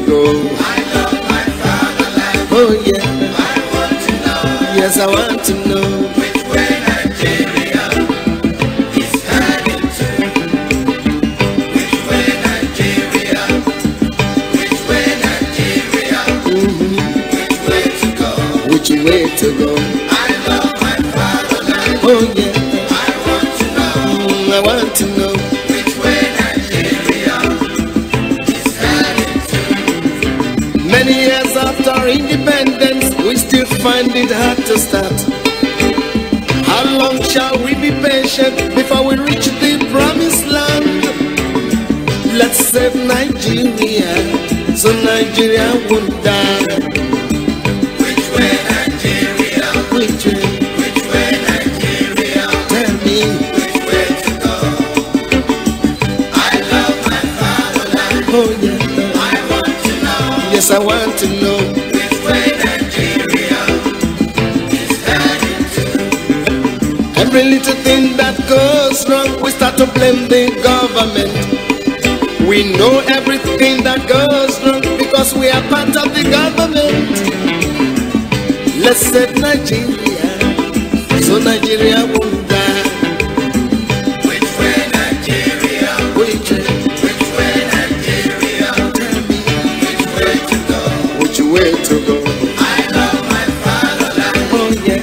to go. I love my fatherland. Oh yeah. I want to know. Yes, I want to know. Which way Nigeria is heading to? Which way Nigeria? Which way Nigeria? Mm-hmm. Which way to go? Which way to go? I love my fatherland. Oh yeah. I want to know. I want to know. Independence, we still find it hard to start. How long shall we be patient before we reach the promised land? Let's save Nigeria, so Nigeria won't die. Which way Nigeria? Which way Nigeria? Tell me, which way to go? I love my fatherland. Oh yeah, I want to know. Yes, I want to know. Every little thing that goes wrong, we start to blame the government. We know everything that goes wrong because we are part of the government. Let's save Nigeria, so Nigeria won't die. Which way Nigeria? Which way Nigeria? Tell me, which way to go? Which way to go? I love my fatherland. Oh yeah.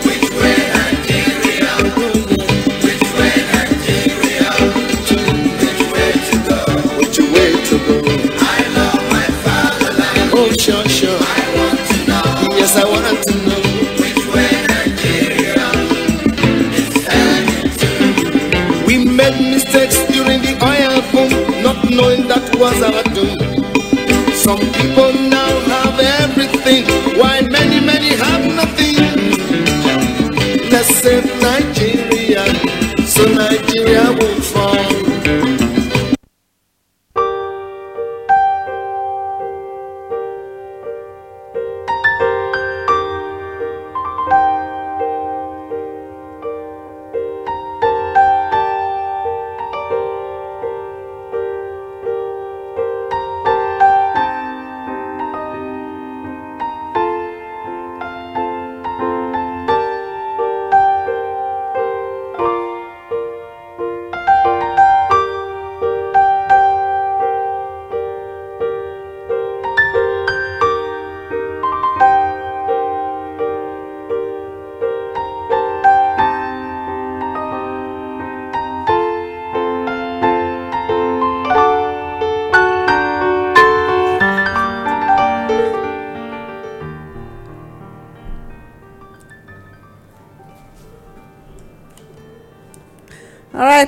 Which way Nigeria? Which way Nigeria? Which way to go? Which way to go? I love my fatherland. Oh sure, sure. Yes, I want to know which way Nigeria is heading to. We made mistakes during the oil boom, not knowing that was our doom. Some people now have everything, while many, many have nothing. Let's save Nigeria, so Nigeria will fall.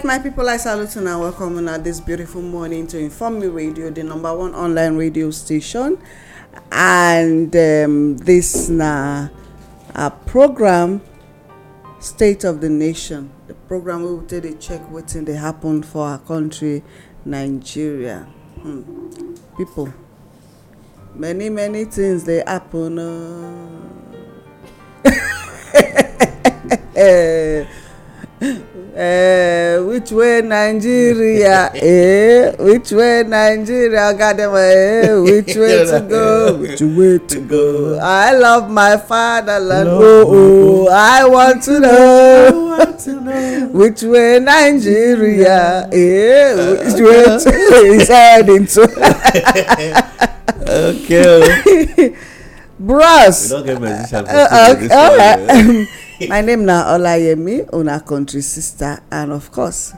My people, I salute and welcome you this beautiful morning to Inform Me Radio, the number one online radio station. And this na a program, State of the Nation. The program we will take a check what's in the happen for our country, Nigeria. People, many, many things they happen. Which way Nigeria? Which way Nigeria? Got them, which way to go? Which way to go? I love my fatherland. No. Oh, oh, I want to know. I want to know. Which way Nigeria? Which way to is heading to? Okay. Bros. We don't get musicians. Okay. My name na Olayemi, una country sister, and of course,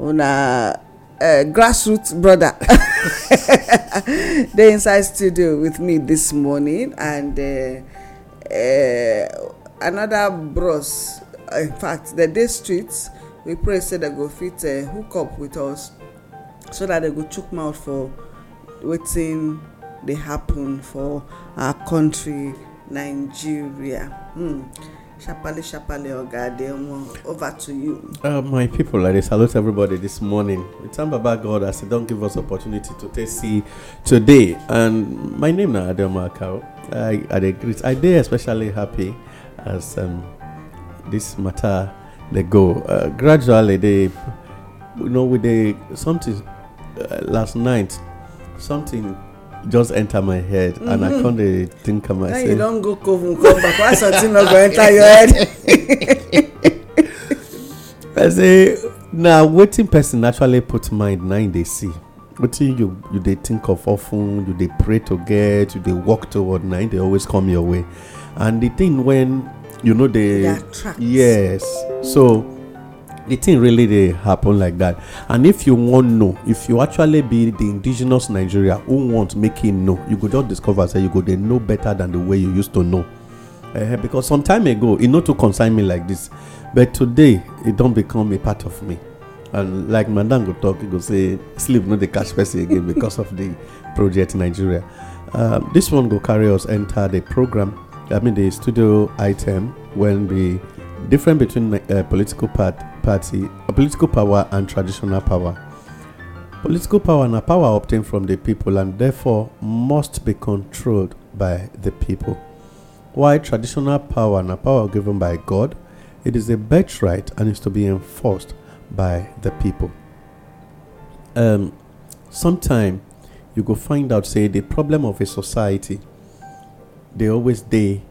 una grassroots brother. They inside studio with me this morning, and another bros. In fact, the day streets, we pray say they go fit hook up with us, so that they go chook mouth for wetin dey happen for our country, Nigeria. Shapale, Shapale, Oga Ademo, over to you. My people, I salute everybody this morning. We thank Baba God as He don't give us opportunity to taste see today. And my name now Ade Omoakawa. I especially happy as this matter they go. Gradually they, with the something last night, something just enter my head, mm-hmm. and I can't think of myself. You don't go come back. Why something not going to enter your head? I say, now waiting person naturally put mind nine they see. Waiting you they think of often, you they pray to get, you they walk toward nine, they always come your way. And the thing when they attract. Yes, so the thing really they happen like that. And if you want to know, if you actually be the indigenous Nigeria who want making know, you could just discover say you go they know better than the way you used to know. Because some time ago it not to concern me like this, but today it don't become a part of me. And like Mandango talk, he go say sleep not the cash person again because of the project Nigeria. This one go carry us enter the program. The studio item when the difference between political party, political power and traditional power. Political power and power obtained from the people and therefore must be controlled by the people. While traditional power and power given by God, it is a birthright and is to be enforced by the people. Sometime you go find out, say, the problem of a society. They always day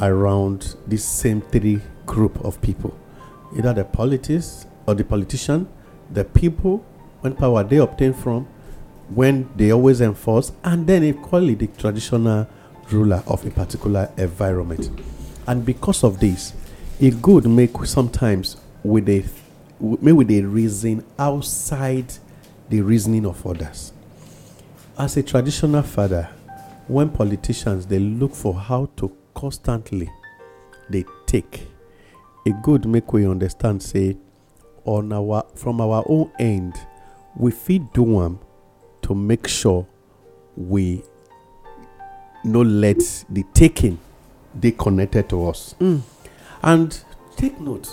around this same three group of people, either the politics or the politician, the people when power they obtain from, when they always enforce, and then equally the traditional ruler of a particular environment. And because of this, it could make sometimes with a reason outside the reasoning of others. As a traditional father, when politicians they look for how to constantly they take a good make we understand say on our from our own end we feed do them to make sure we no let the taking they connected to us. And take note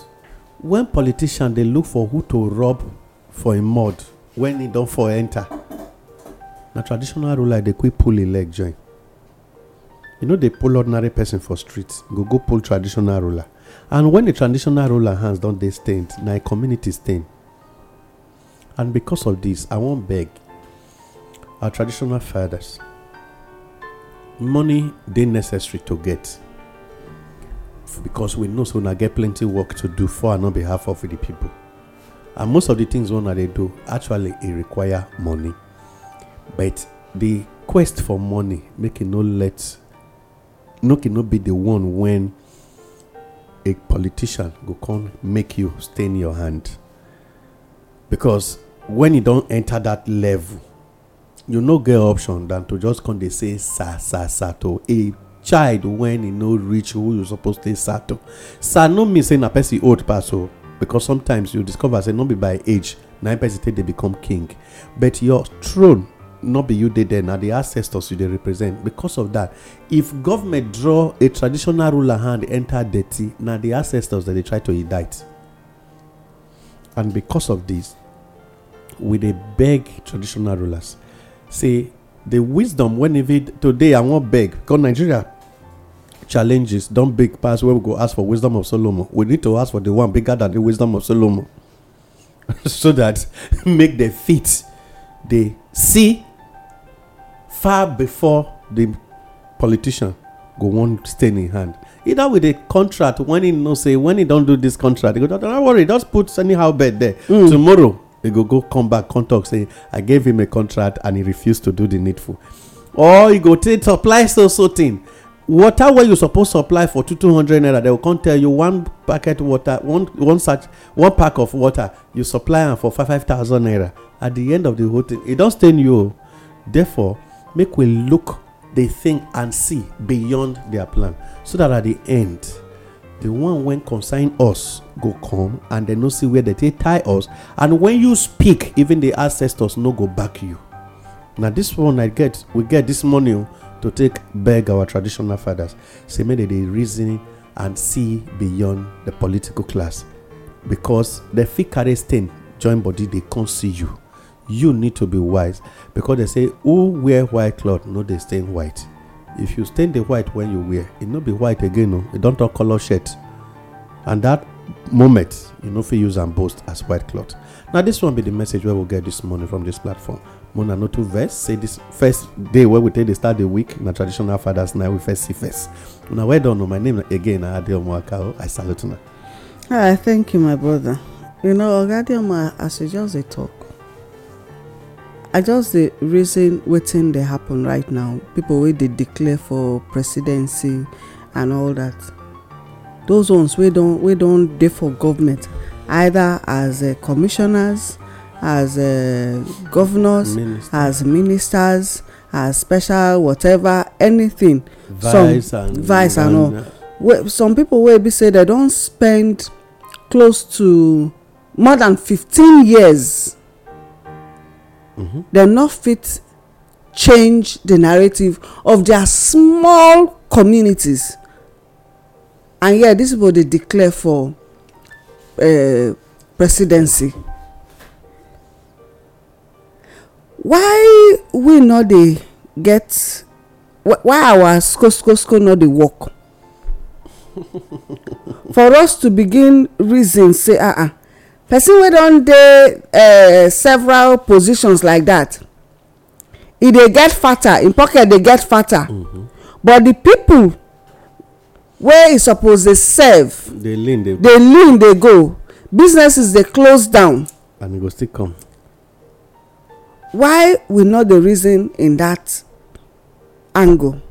when politicians they look for who to rob for a mud when they don't for enter a traditional ruler they quit pull a leg join. They pull ordinary person for streets. Go pull traditional ruler. And when the traditional ruler hands don't they stained, now community stained. And because of this, I won't beg our traditional fathers. Money they necessary to get. Because we know so now get plenty work to do for and on behalf of the people. And most of the things one they do actually it require money. But the quest for money make it not be the one when a politician go come make you stay in your hand, because when you don't enter that level you no get option than to just come they say sa to a child when you no reach who you supposed to say sa no mean say na person old person, because sometimes you discover say not be by age na person they become king, but your throne not be you they then are the ancestors you they represent. Because of that, if government draw a traditional ruler hand enter dirty, now the ancestors that they try to indict. And because of this, we they beg traditional rulers. See the wisdom when even today I won't beg because Nigeria challenges don't beg pass where we go ask for wisdom of Solomon. We need to ask for the one bigger than the wisdom of Solomon. So that make the feet they see far before the politician go one stay in hand. Either with a contract, when he no say when he don't do this contract, they go don't worry, just put anyhow bed there. Tomorrow they go come back come talk say I gave him a contract and he refused to do the needful. Or he go take supply so thing. Water where you supposed to apply for 200 naira, they will come tell you one packet water, one pack of water you supply them for 5,000 naira. At the end of the whole thing, it don't stain you. Therefore, make we look, they think and see beyond their plan, so that at the end, the one when consign us go come and they no see where they tie us. And when you speak, even the ancestors no go back you. Now this one we get this money to take beg our traditional fathers. Say maybe they reasoning and see beyond the political class. Because the fit carry stain join body, they can't see you. You need to be wise, because they say who wear white cloth, no they stain white. If you stain the white when you wear, it not be white again, no. It don't talk color shirt. And that moment, you know, if you use and boast as white cloth. Now this one be the message where we'll get this morning from this platform. Mona no two verse, say this first day where we take the start the week, in a traditional Father's Night, we first see first. Now well done, my name again, Ade Omoakawa, I salute you. Hi, thank you, my brother. You know, Ade Omoakawa, as we just talk, I just the reason waiting they happen right now. People where they declare for presidency and all that. Those ones we don't they for government, either as commissioners, as governors, as ministers, as special whatever, anything. Vice and all. Some people will be say they don't spend close to more than 15 years. Mm-hmm. They not fit change the narrative of their small communities, and yeah, this is what they declare for presidency. Why we not they get? Why our school not they work? For us to begin reason, say person wey don dey several positions like that, e dey get fatter, in pocket dey get fatter. Mm-hmm. But the people wey e suppose dey serve, they lean, they go. Businesses dey close down. And e go still come. Why we not the reason in that angle?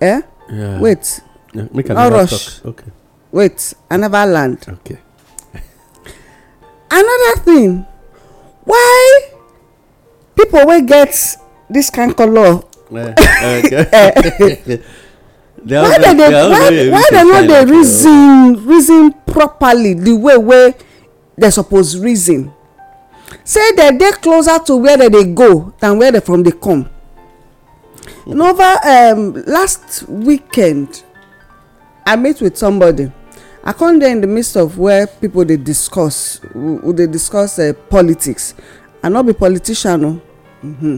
Eh? Yeah. Wait. Yeah, make no rush. Talk. Okay. Wait, I never land. Okay. Another thing, why people will get this kind of color? Why they not reason properly the way they supposed reason? Say that they closer to where they go than where they from they come. And over last weekend, I met with somebody. I come there in the midst of where people they discuss politics, and not be politician. No? Mm-hmm.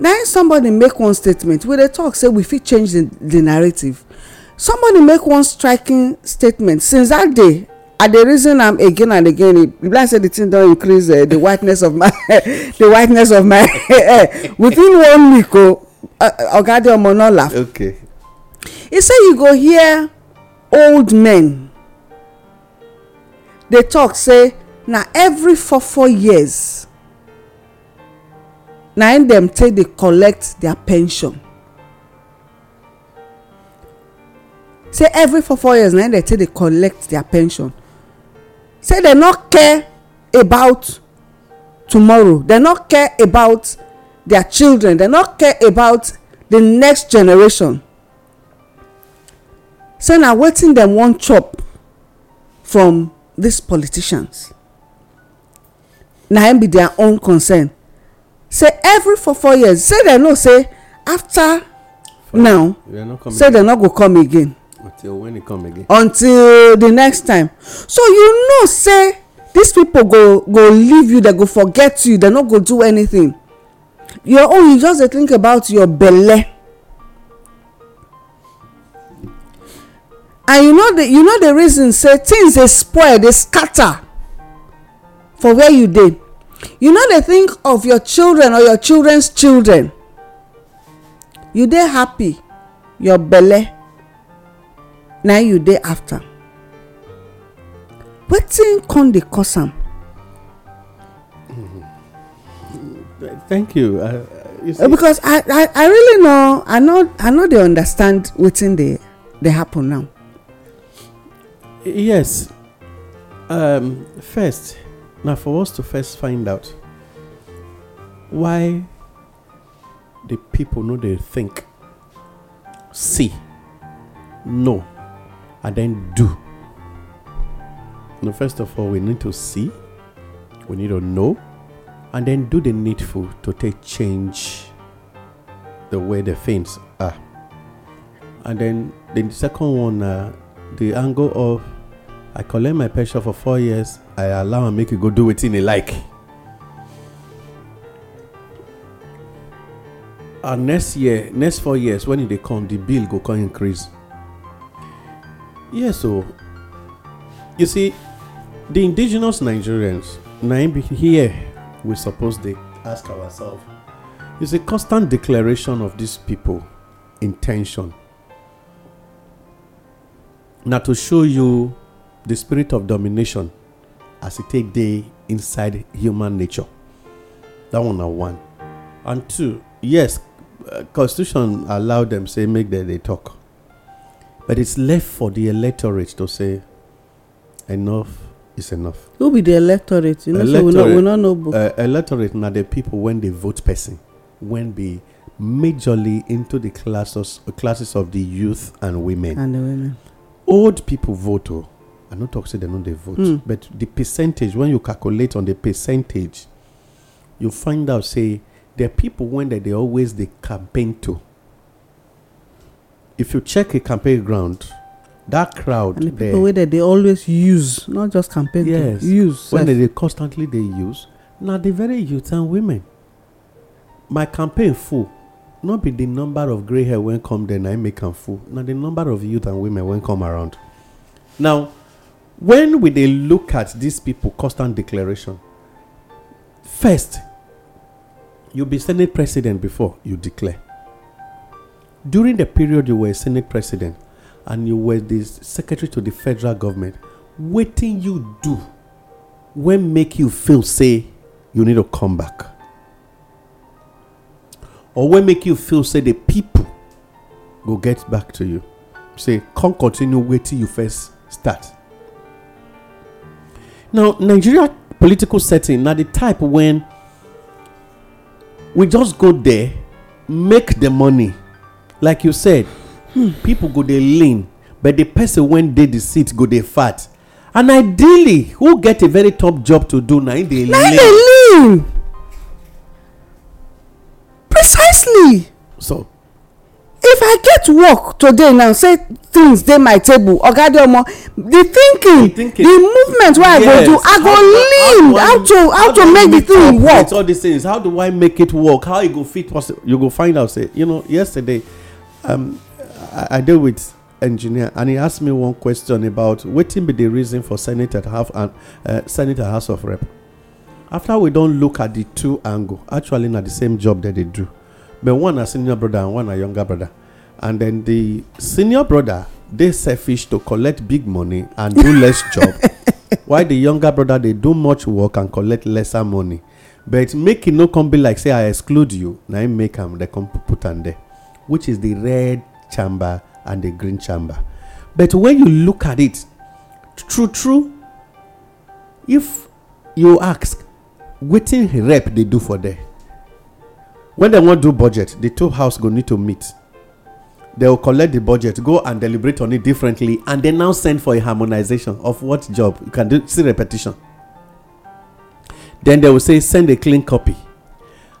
Then somebody make one statement where they talk say we fit change the narrative. Somebody make one striking statement. Since that day, at the reason I'm again and again, it like said the thing don't increase the whiteness of my within 1 week. Oga Ade Omo no laugh. Okay. He say you go here. Old men they talk say now every four years now in them say they collect their pension, say every four years now they say they collect their pension, say they not care about tomorrow, they not care about their children, they not care about the next generation. So now waiting them one chop from these politicians. Now be their own concern. Say every four years, say they know say after for now, say they not go come again. Until when they come again? Until the next time. So you know say these people go leave you, they go forget you, they not go do anything. Your own, you just think about your belly. And you know the reason say things they spoil, they scatter for where you dey. You know they think of your children or your children's children. You dey happy, your belle. Now you dey after. Wetin come dey cause am? Thank you. Because I really know I know they understand wetin they happen now. Yes. First, now for us to first find out why the people know they think, see, know, and then do. Now, first of all, we need to see, we need to know, and then do the needful to take change the way the things are. And then the second one, the angle of, I collect my pension for 4 years, I allow and make you go do wetin you like. And next year, next 4 years, when they come, the bill go come increase. Yes, so you see, the indigenous Nigerians, here we suppose they ask ourselves, it's a constant declaration of these people intention. Now to show you the spirit of domination as it take day inside human nature. That one are one. And two, yes, constitution allow them say make them they talk. But it's left for the electorate to say enough is enough. Who be the electorate? You know, electorate, so we not know book. Electorate now the people when they vote person, when be majorly into the classes of the youth and women. And the women. Old people vote. Oh, I not talk say they know they vote, but the percentage when you calculate on the percentage, you find out say the people when they always they campaign to. If you check a campaign ground, that crowd and the people there, where they always use, not just campaign. Yes, to use when they constantly they use. Now the very youth and women. My campaign full, not be the number of grey hair when come then I make them full. Now the number of youth and women when come around. Now, when we they look at these people constant declaration, first, you be Senate President before you declare. During the period you were Senate President, and you were the Secretary to the Federal Government, waiting you do, when make you feel say you need to come back. Or when make you feel say the people go get back to you. Say, can't continue waiting you first start. Now, Nigeria political setting, now the type when we just go there, make the money. Like you said, people go they lean, but the person when they the seat go they fat. And ideally, who get a very top job to do now? They lean. Precisely. So, if I get work today now, say things they my table, Ogadomo, the thinking, the movement where yes. I go to, I go lean. How to make the thing work? All these things. How do I make it work? How it go fit? Possible? You go find out. Say, you know, yesterday, I deal with engineer, and he asked me one question about what be the reason for Senate and House of Rep. After we don't look at the two angle, actually not the same job that they do. But one a senior brother and one a younger brother. And then the senior brother, they selfish to collect big money and do less job. While the younger brother, they do much work and collect lesser money. But make it no come be like, say, I exclude you. Now I make them, they come put on there. Which is the red chamber and the green chamber. But when you look at it, true, if you ask, waiting rep they do for there. When they want to do budget, the two house go need to meet. They will collect the budget, go and deliberate on it differently, and then now send for a harmonization of what job you can do. See repetition. Then they will say send a clean copy.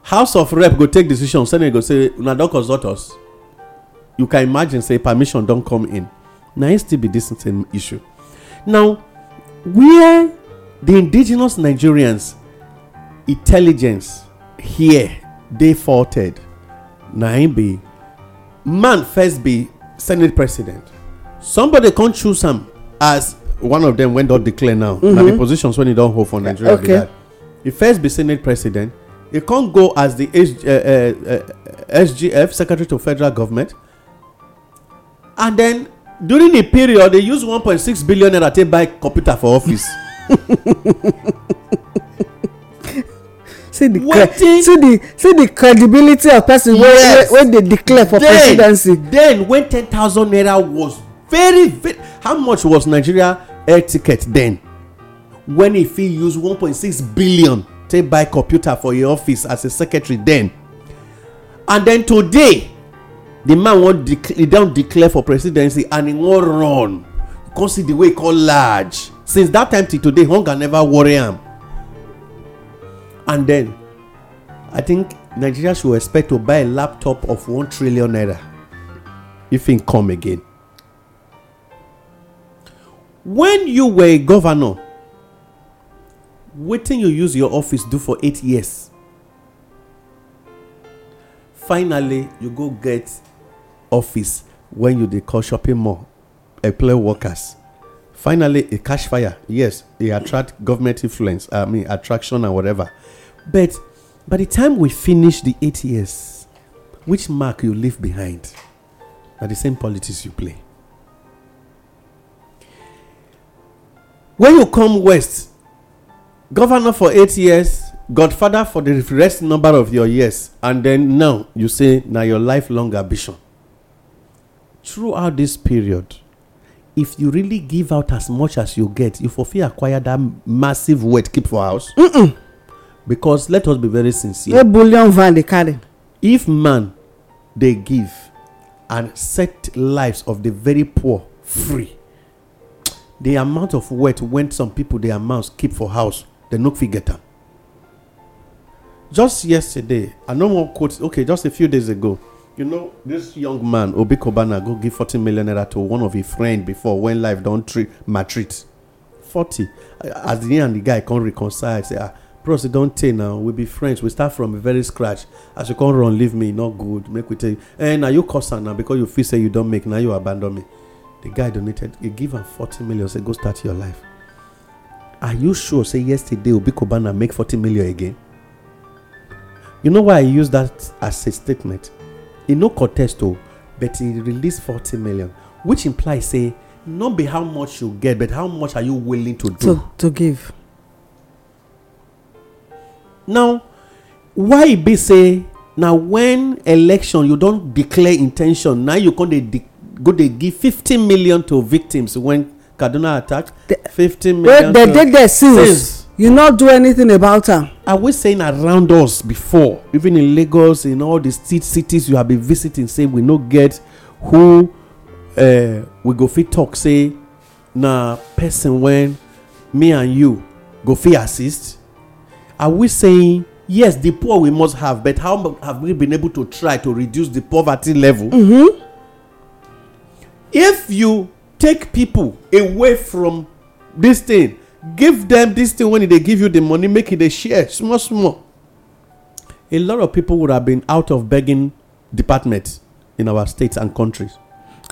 House of Rep go take decision. Senate go say na don't consult us. You can imagine say permission don't come in. Now it still be this same issue. Now where the indigenous Nigerians. Intelligence here they faulted. Naimbi man first be Senate President. Somebody can't choose him as one of them when they declare now. Now the positions when you don't hold for Nigeria. Okay. He first be Senate President. He can't go as the SGF Secretary to Federal Government. And then during the period they use 1.6 billion naira to buy computer for office. See the credibility of person when they declare for presidency. Then when 10,000 naira was very, how much was Nigeria air ticket then? When if he used 1.6 billion to buy computer for your office as a secretary then, and then today the man don't declare for presidency and he won't run. Consider the way called large. Since that time till today, hunger never worry him. And then, I think Nigeria should expect to buy a laptop of 1 trillion naira. if he come again. When you were a governor, what you use your office do for 8 years? Finally, you go get office when you dey call shopping mall, employ workers. Finally, a cash fire. Yes, it attract government influence. I mean, attraction and whatever. But by the time we finish the 8 years, which mark you leave behind? Are the same politics you play. When you come west, governor for 8 years, godfather for the rest number of your years, and then now you say now your lifelong ambition. Throughout this period, if you really give out as much as you get, you forfeit acquire that massive weight keep for house. Mm-mm. Because let us be very sincere. If man they give and set lives of the very poor free, the amount of weight when some people their amounts keep for house, they no fit get am. Just yesterday, I no more quotes. Okay, just a few days ago. You know, this young man, Obi Kobana, go give 40 million naira to one of his friends before when life don't maltreat. 40. At the end, the guy can't reconcile. Say, bros, don't take now. We'll be friends. We start from a very scratch. As you can't run, leave me. Not good. Make we tell you. And now you curse now because you feel say you don't make. Now you abandon me. The guy donated. He give him 40 million. Say, go start your life. Are you sure? Say, yesterday, Obi Kobana make 40 million again. You know why I use that as a statement? In no contest, but he released 40 million, which implies say not be how much you get, but how much are you willing to do to give. Now, why it be say now when election you don't declare intention, now you can they give 15 million to victims when Kaduna attack. 15 million. They did their sins. You not do anything about them. I was saying around us before, even in Lagos, in all the cities you have been visiting, say we no get who we go fit talk say na person when me and you go fit assist. Are we saying yes? The poor we must have, but how have we been able to try to reduce the poverty level? Mm-hmm. If you take people away from this thing. Give them this thing when they give you the money, make it a share, small. A lot of people would have been out of begging departments in our states and countries.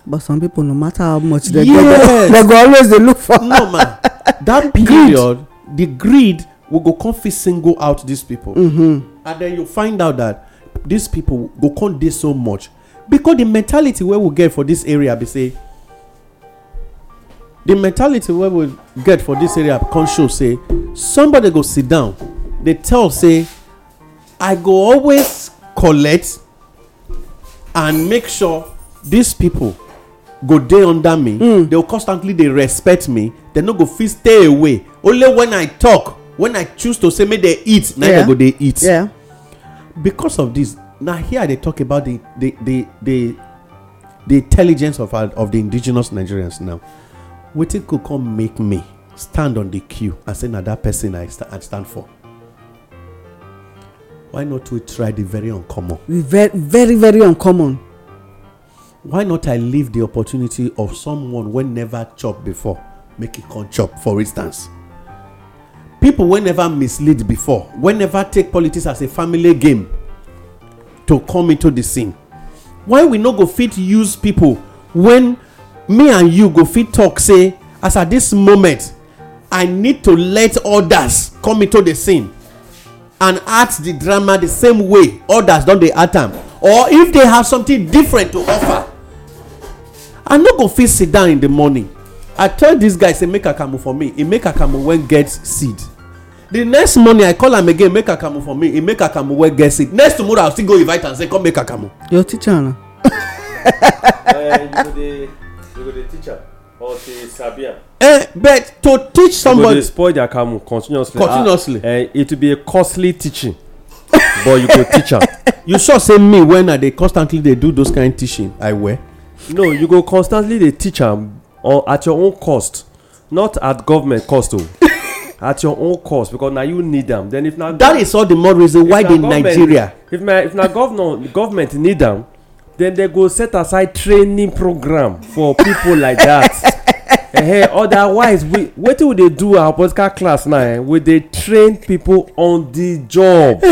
But some people, no matter how much they get, they go always they look for. No man, that period, the greed will go confess single out these people, mm-hmm. and then you find out that these people go can't do so much because the mentality where we get for this area, they say. The mentality where we get for this area conscious say somebody go sit down. They tell say I go always collect and make sure these people go dey under me. Mm. They'll constantly they respect me. They no go fit stay away. Only when I talk, when I choose to say may they eat, now they go they eat. Yeah. Because of this, now here they talk about the intelligence of the indigenous Nigerians now. Wetin could come make me stand on the queue and say, now that person I stand for. Why not we try the very uncommon? Very, very, very uncommon. Why not I leave the opportunity of someone when never chopped before, make it come chop, for instance? People when never mislead before, when never take politics as a family game to come into the scene. Why we not go fit use people when me and you go fit talk say as at this moment I need to let others come into the scene and act the drama the same way others don't they act them, or if they have something different to offer. I'm not gonna fit sit down in the morning. I tell this guy say make a kamu for me, he make a kamu when get seed. The next morning I call him again, make a kamu for me, he make a kamu when get seed. Next tomorrow I'll still go invite and say come make a kamu. Your teacher. You the teacher or the Sabia. But to teach somebody, you spoil their kamu continuously. It will be a costly teaching, but you go teach her. You sure say me when are they constantly they do those kind of teaching? I wear. No, you go constantly they teach them or at your own cost, not at government cost. At your own cost because now you need them. Then if not, that is all the more reason why in Nigeria. If not government need them. then they go set aside training program for people like that. Otherwise, what will they do our podcast class now? Will they train people on the job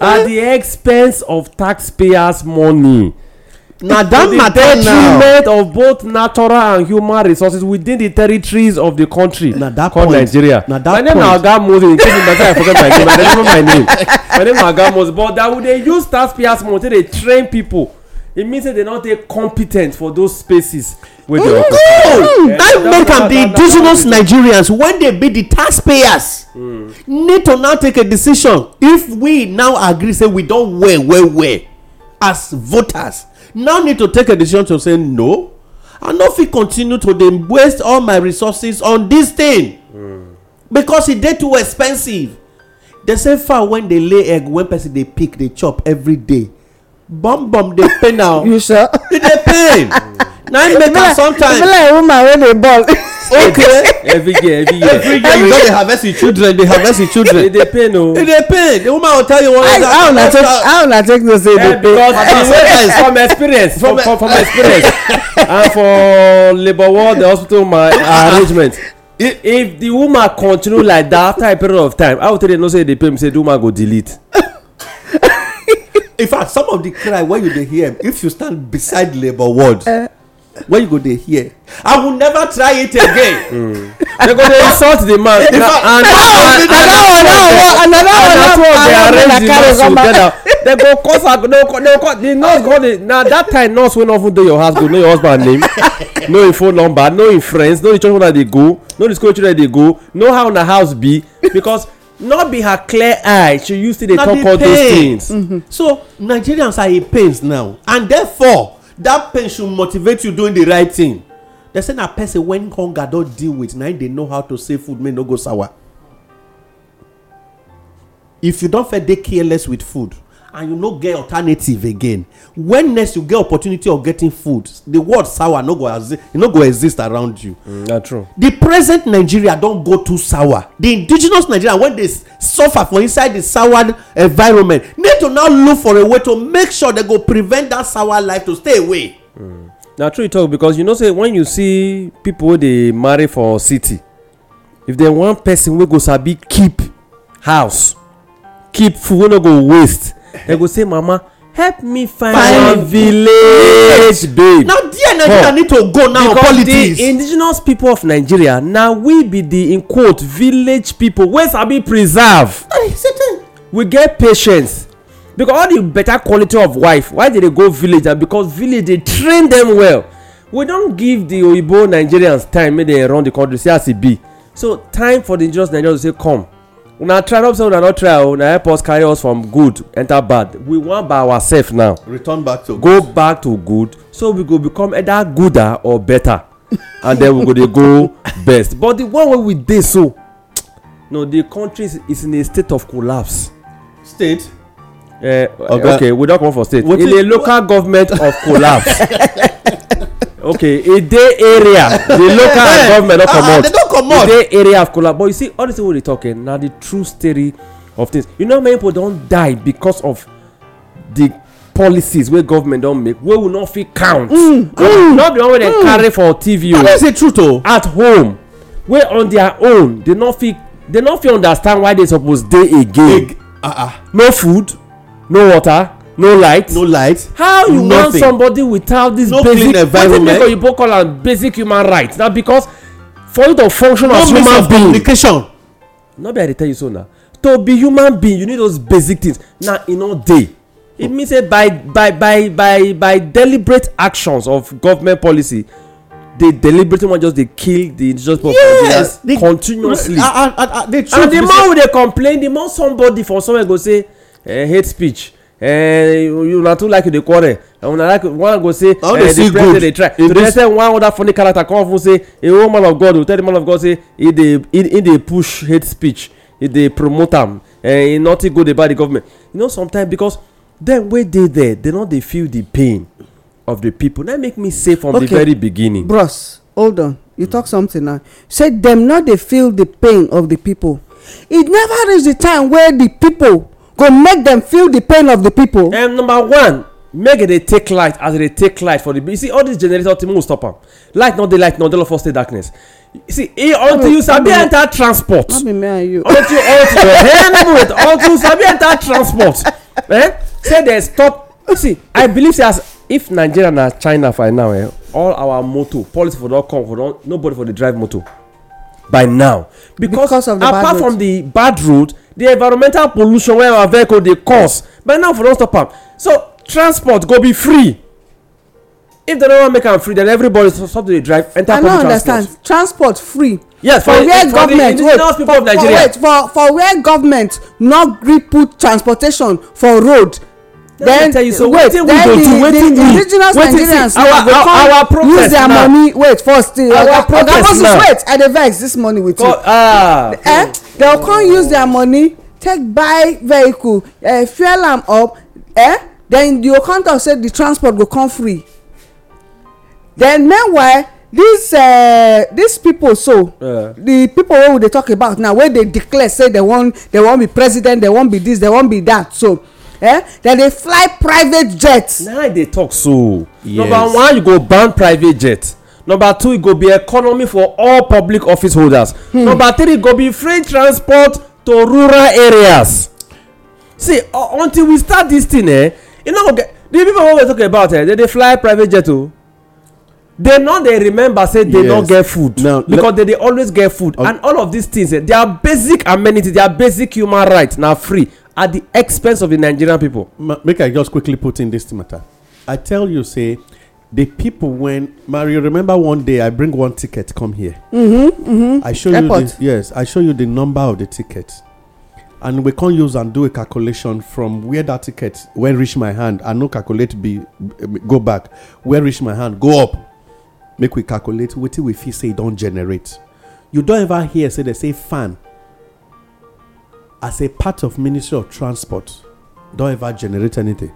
at the expense of taxpayers' money? Now that matter now of both natural and human resources within the territories of the country called Nigeria. Now that my name is Oga Moses. In case I forget my name. My name is Oga Moses. But that would they use taxpayers' money? They train people. It means that they not competent for those spaces. Where they that make them the indigenous Nigerians when they be the taxpayers need to now take a decision. If we now agree, say we don't wear as voters. Now need to take a decision to say no, and not fit continue to then waste all my resources on this thing because it dey too expensive. They say far when they lay egg, when person they pick, they chop every day. Bomb they pay now. You sure? It dey pain. Now make am sometimes. Like woman when they born. Okay. Every year. You know they harvest the children. It dey pain. The woman will tell you one time. I will not take no say they pay. From experience. And for labor ward, the hospital my arrangement. If the woman continue like that after a period of time, I will tell you no say they pay. Me say the woman go delete. In fact, some of the cry when you dey hear, if you stand beside labor ward, when you go dey hear, I will never try it again. They go dey insult the man. In fact, another one. They go cause the nurse go. Now that time nurse went off to your house, go know your husband name, know your phone number, know your friends, know the church where they go, know the school children they go, know how the house be, because. Not be her clear eye. She used to they talk all those things. So Nigerians are in pains now, and therefore that pain should motivate you doing the right thing. They say that person when hunger don't deal with, now they know how to save food may not go sour. If you don't feel they careless with food, and you no get alternative again, when next you get opportunity of getting food, the word sour no go exist around you. That's true. The present Nigeria don't go too sour. The indigenous Nigeria, when they suffer from inside the sour environment, need to now look for a way to make sure they go prevent that sour life to stay away. That's true talk, because you know say when you see people they marry for city, if they one person will go sabi keep house, keep food will not go waste. They go say, Mama, help me find a village, babe. Now, dear Nigeria need to go now. Because politics. The indigenous people of Nigeria, now we be the, in quote, village people. Where shall we preserve? We get patience. Because all the better quality of wife, why did they go village? And because village, they train them well. We don't give the Oyibo Nigerians time when they run the country, say as it be. So, time for the indigenous Nigerians to say, come. Now try up so we not try. Now help us carry us from good enter bad. We want by ourselves now. Return back to go good. Back to good. So we go become either gooder or better, and then we go they go best. But the one way we did so, no, the country is in a state of collapse. State. Okay, we don't come for state. What in a local government of collapse. Okay, in the area, the local government don't come out. They don't come out. The area of collapse. But you see, honestly, what they're talking now, the true story of things. You know, how many people don't die because of the policies where government don't make. We will not feel count. Not the one where they carry for TV. That's the truth, though. At home, where on their own, they not feel understand why they supposed day again. No food, no water. No light. How you want somebody without this no basic environment? You both call and basic human rights. Now, because for you to function as human being, communication. Nobody tell you so now. To be human being, you need those basic things. Now, in all day, it means that by deliberate actions of government policy, they deliberately want just they kill the indigenous people continuously. And the more they complain, the more somebody for someone go say hate speech. You not too like the quarrel. I wanna like one go say the president they try. To the same one other funny character come who say a woman of God will tell the man of God say if they push hate speech, if they promote them, and not go they buy the government. You know sometimes because then when they there, they know they feel the pain of the people. That make me say from the very beginning. Bros, hold on. You talk something now. Said them now they feel the pain of the people. It never is the time where the people. Go make them feel the pain of the people. And number one, Make they take light as they take light for the. You see, all these generators will stop them. Light, not the light, not the first day darkness. You see, until you sabi enter transport. Until you sabi enter transport. Eh? Say they stop. You see, I believe say as if Nigeria and China for now, all our motor policy for not come for not, nobody for the drive motor by now because of the apart bad from road. The bad road, the environmental pollution where our vehicle they cause by now for not stop them. So transport go be free. If they don't want to make them free, then everybody stop to drive. Enter I don't understand. Transport free. Yes, for where for government. For where government not agree put transportation for road. Then tell you so. Wait, then the indigenous Nigerians now use their money. Wait, first thing. Our protest now. Wait, I dey vex this money with you. They'll come use their money, take buy vehicle, fuel them up. Then the Okanto said the transport will come free. Then meanwhile, these people the people who they talk about now, where they declare say they won't be president, they won't be this, they won't be that. So, then they fly private jets. Now they talk so. Yes. Number one, you go ban private jets. Number two, it go be economy for all public office holders. Number three, it go be free transport to rural areas. See, until we start this thing, you know, the people always talk about it. They fly private jet too. They know they remember say they don't get food because they always get food and all of these things. They are basic amenities, they are basic human rights now free at the expense of the Nigerian people. Make I just quickly put in this matter. I tell you, say the people when Mario remember one day I bring one ticket come here. I show Airport. You this, yes, I show you the number of the ticket, and we can use and do a calculation from where that ticket when reach my hand and no calculate be go back where reach my hand go up. Make we calculate what we feel say don't generate. You don't ever hear say they say fan as a part of Ministry of Transport don't ever generate anything.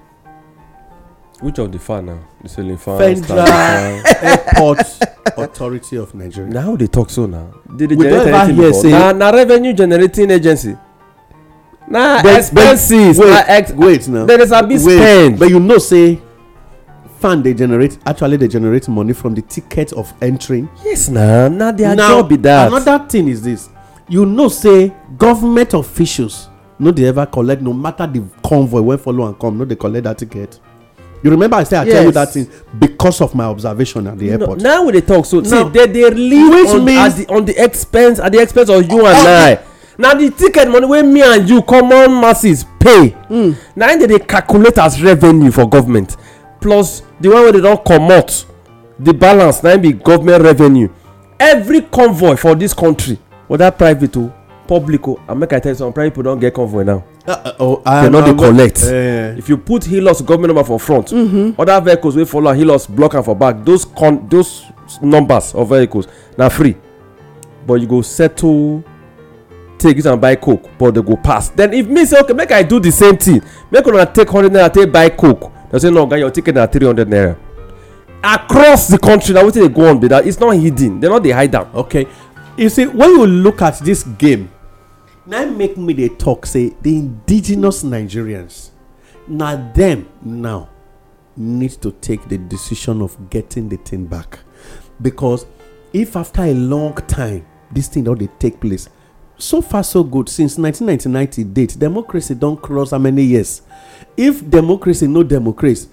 Which of the fan now? The selling fan, Fendra, Airport Authority of Nigeria. Now how they talk so now? Did they we generate don't ever hear say na revenue generating agency. Nah, expenses. Wait now. There is a big spend. But you know say. Fund they generate actually they generate money from the ticket of entering. Yes, now their job be that. Another thing is this, you know, say government officials no they ever collect no matter the convoy when follow and come no they collect that ticket. You remember I said I tell you that thing because of my observation at the airport. Now when they talk so now, see, they leave on the expense of you and I. Now the ticket money when me and you common masses pay. Now they calculate as revenue for government. Plus the one where they don't come out, the balance now be government revenue. Every convoy for this country, whether private or public, I make I tell you some private people don't get convoy now. They collect. If you put Hilos government number for front, other vehicles will follow Hilos block and for back. Those numbers of vehicles now free, but you go settle. Take it and buy coke, but they go pass. Then if me say okay, make I do the same thing. Make I take 100 naira, take buy coke. They say no, guy, your ticket at 300 naira. Across the country, now what they go on with that? It's not hidden. They're not they hide down. Okay, you see when you look at this game, now make me they talk. Say the indigenous Nigerians, now them now need to take the decision of getting the thing back, because if after a long time this thing not they take place. So far so good. Since 1999 date, democracy don't cross how many years? If democracy no democracy,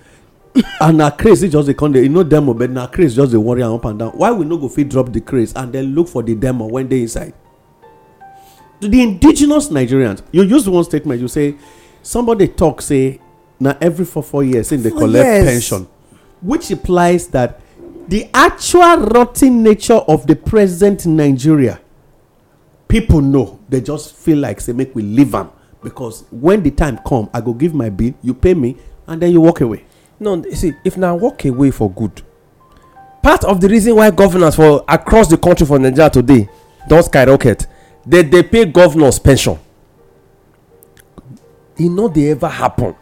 and na crazy just the country, you know demo, but na crazy just the warrior up and down. Why we no go fit drop the craze and then look for the demo when they inside? To the indigenous Nigerians, you use one statement. You say somebody talk say now every four years in they collect pension, which implies that the actual rotten nature of the present Nigeria. People know they just feel like say make we leave them because when the time come I go give my bill, you pay me, and then you walk away. No, see if now walk away for good. Part of the reason why governors for across the country for Nigeria today don't skyrocket, they pay governors pension. You know they ever happen.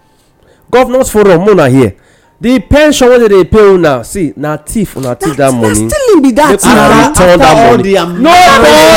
Governors for Ramona here. The pension what they pay now, see now thief that money. Still be that return that money. No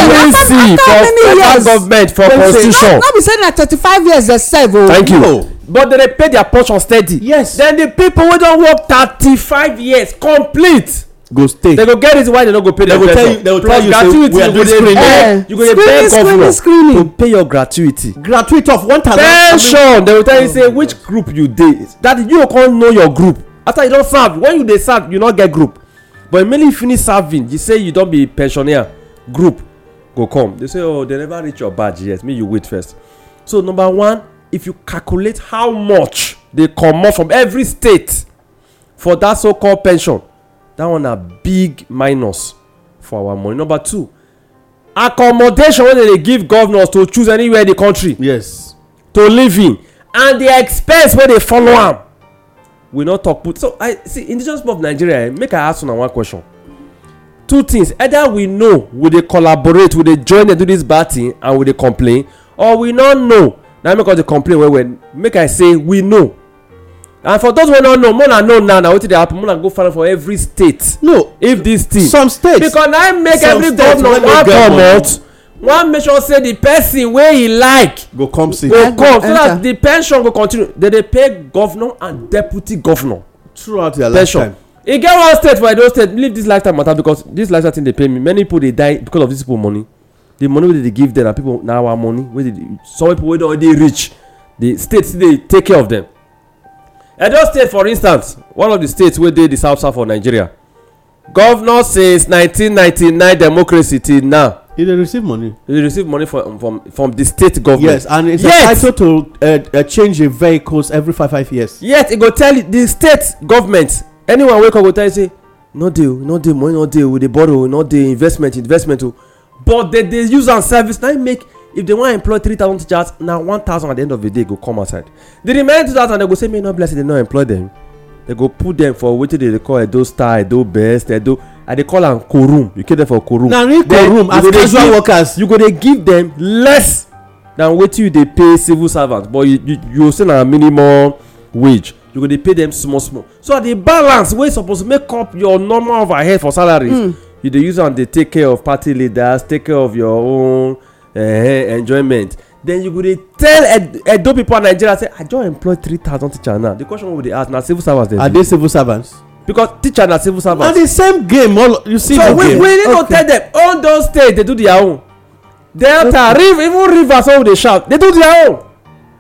policy for government for constitution. Now we say that 35 years they serve. Thank you. but they pay their portion steady. Yes. Then the people who don't work 35 years complete go stay. They go get it. Why they don't go pay their gratuity? They will tell you, say, we are doing screening. You go get government to pay your gratuity. Gratuity of 1,000. Pension. They will tell you, say, which group you did. That you can't know your group. After you don't serve, when you dey serve, you not get group. But mainly if you finish serving, you say you don't be pensioner. Group go come. They say, oh, they never reach your badge. Yes, me, you wait first. So number one, if you calculate how much they come up from every state for that so-called pension, that one a big minus for our money. Number two, accommodation when they give governors to choose anywhere in the country. Yes. To live in. And the expense where they follow up. We not talk put. So I see indigenous people of Nigeria, make I ask you one question. Two things. Either we know will they collaborate, will they join and do this bad thing and will they complain, or we not know. Now make us the complain when make I say we know. And for those who don't know, more than know now what they happen, more than go find for every state. No, if this thing some states because I make some every governor one make sure say the person where he like go come see go come so that the pension go continue. They pay governor and deputy governor throughout their pension. Lifetime. It get one state where those state leave this lifetime matter because this lifetime thing they pay me. Many people they die because of this people money. The money where they give them and people now our money where they, some people where they reach the states they take care of them. Edo State, for instance, one of the states where they the south of Nigeria. Governor says 1999 democracy till now. He didn't receive money. He received money from the state government. Yes, and it's entitled to change the vehicles every five years. Yes, it go tell the state government. Anyone wake up go tell you say, no deal, money no deal with the borrow, no deal investment. But they use on service now make. If they want to employ 3,000 teachers, now 1,000 at the end of the day go come outside. The remaining 2,000 they go say, may not bless it, they not employ them. They go put them for which they call Edo Star, Edo Best, Edo, and they call them Korum. You get them for Korum. Now, real Korum, as casual workers, you go they give them less than what you they pay civil servants. But you send a minimum wage. You go they pay them small. So the balance where you supposed to make up your normal overhead for salaries, you they use and they take care of party leaders, take care of your own. Enjoyment. Then you could tell Edo people in Nigeria say, I don't employ 3,000 teachers now. The question would they ask now civil servants. Are they civil servants? Because teachers are civil servants. Now the same game, all you see. So we need to tell them all those states they do their own. Delta, even rivers all they shout, they do their own.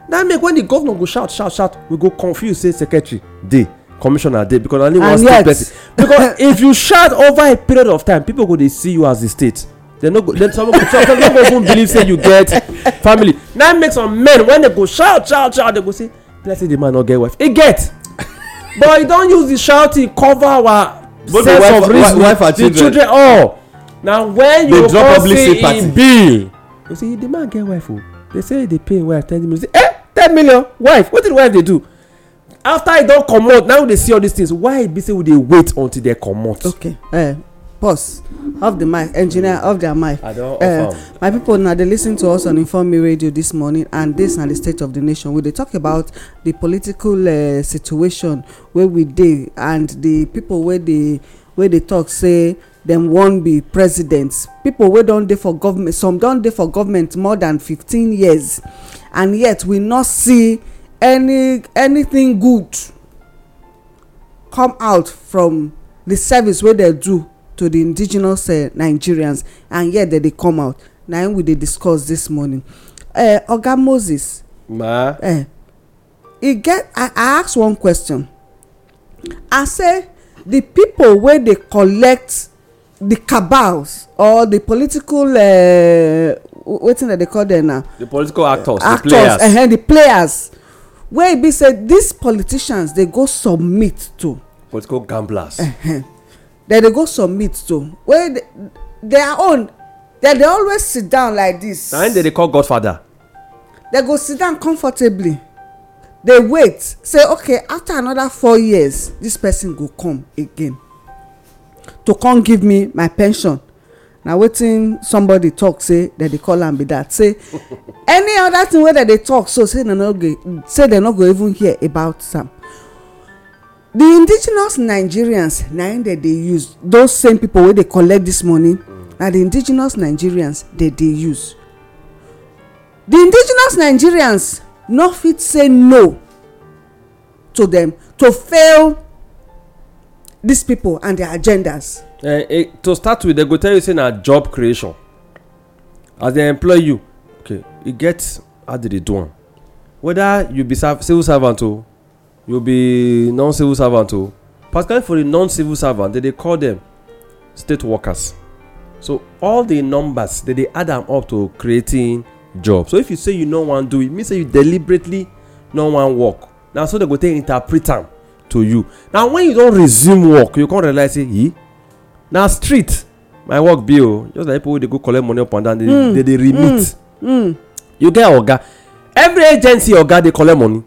That make when the governor go shout, we go confuse say secretary day, commissioner day, because only one state person. Because if you shout over a period of time, people go they see you as the state. They no go. Then some people even believe say you get family. Now make some men when they go shout. They go say, "Blessed the man not get wife." He get, but he don't use the shouting cover our both sense the wife, of reason. Wife and the children all. Now when you go see in bill, you see the man get wife. Oh. They say they pay wife 10 million. Say, 10 million wife. What did wife they do? After I don't come out, now they see all these things. Why be say would they wait until they come out? Okay. Boss of the mic, engineer of their mic. I don't my people now they listen to us on Inform Me Radio this morning, and this now the State of the Nation where they talk about the political situation where we dey and the people where they talk say them won't be presidents. People where don't they for government, some don't they for government more than 15 years, and yet we not see anything good come out from the service where they do to the indigenous Nigerians, and yet they come out. Now we they discuss this morning. Oga Moses. Ma. I asked one question. I say the people where they collect the cabals or the political what's that they call them now? The political actors, the players. Where it be said these politicians they go submit to political gamblers. That they go submit to where they are on that they always sit down like this. And they call Godfather. They go sit down comfortably. They wait. Say, okay, after another 4 years, this person go come again. To come give me my pension. Now waiting somebody talk, say that they call and be that. Say any other thing whether they talk, so say they're not go even hear about some. The indigenous Nigerians, now that they use those same people where they collect this money, and the indigenous Nigerians that they use. The indigenous Nigerians no fit say no to them to fail these people and their agendas. To start with, they go tell you saying a job creation. As they employ you, okay, it gets how did they do? Whether you be civil servant or you be non-civil servant or particularly for the non-civil servant, they call them state workers. So all the numbers that they add them up to creating jobs. So if you say you no one do it, means that you deliberately no one work. Now so they go take interpret them to you. Now when you don't resume work, you can't realize it. Now street, my work bill, just like people they go collect money upon that they remit. You get Oga. Every agency Oga they collect money.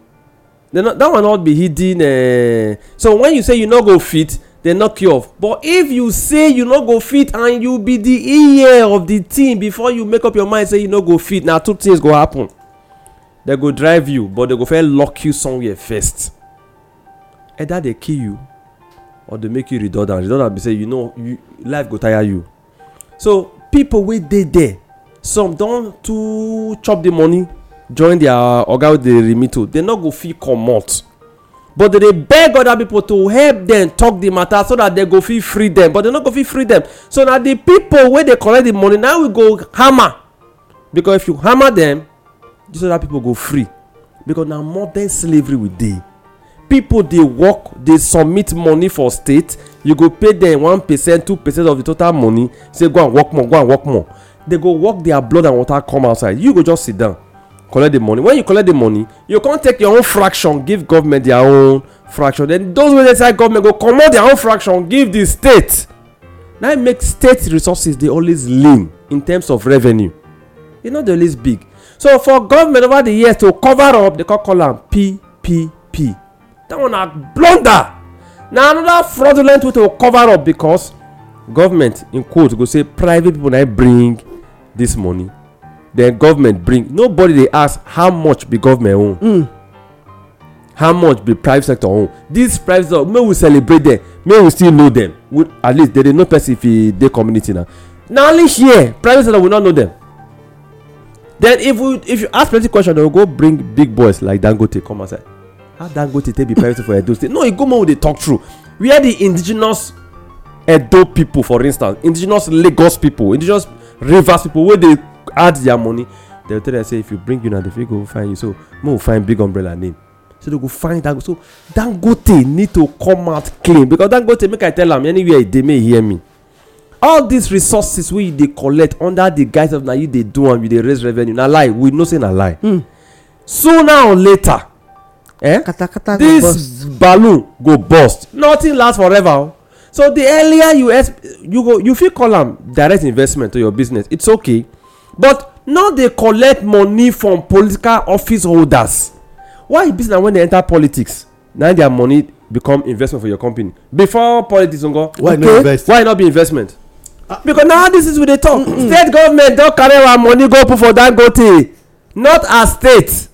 Not, that will not be hidden. So when you say you not go fit, they knock you off. But if you say you not go fit and you be the ear of the team before you make up your mind, say you not go fit. Now two things go happen. They go drive you, but they go first lock you somewhere first. Either they kill you, or they make you redundant. Redundant be say you know you, life go tire you. So people with they there, some don't to chop the money. Join their Oga with the remito, they not go feel commot, but they beg other people to help them talk the matter so that they go feel free them, but they not go feel free them. So now the people where they collect the money now we go hammer, because if you hammer them, these other people go free, because now modern slavery with they people they work they submit money for state, you go pay them 1%, 2% of the total money, say go and work more, go and work more. They go work their blood and water come outside. You go just sit down. Collect the money. When you collect the money, you can't take your own fraction, give government their own fraction. Then those who decide government go command their own fraction, give the state. Now it makes state resources they always lean in terms of revenue. You know they always big. So for government over the years to cover up, they call them PPP. That one are blunder. Now another fraudulent way to cover up, because government in quote go say private people now bring this money. The government bring, nobody they ask how much be government own, how much be private sector own. These private sector, may we celebrate them, may we still know them. We, at least they did not person if they community now. Now only here, private sector will not know them. Then if you ask plenty question, they will go bring big boys like Dangote come outside. How Dangote take be private for Edo State? No, it go more with the talk through. We are the indigenous Edo people, for instance, indigenous Lagos people, indigenous Rivers people, where they add their money, they'll tell them say if you bring you now the fee go find you, so we'll find big umbrella name, so they go find that. So Dangote need to come out clean, because Dangote make I tell them anywhere they may hear me, all these resources we they collect under the guise of now you they do and you they raise revenue now lie, we no say a lie. Sooner or later kata this balloon go bust, nothing lasts forever. So the earlier you feel call them direct investment to your business, it's okay. But now they collect money from political office holders. Why business when they enter politics? Now their money become investment for your company. Before politics don't go, why not invest? Why not be investment? Because now this is what they talk. State government don't carry our money go put for Dangote, not as state,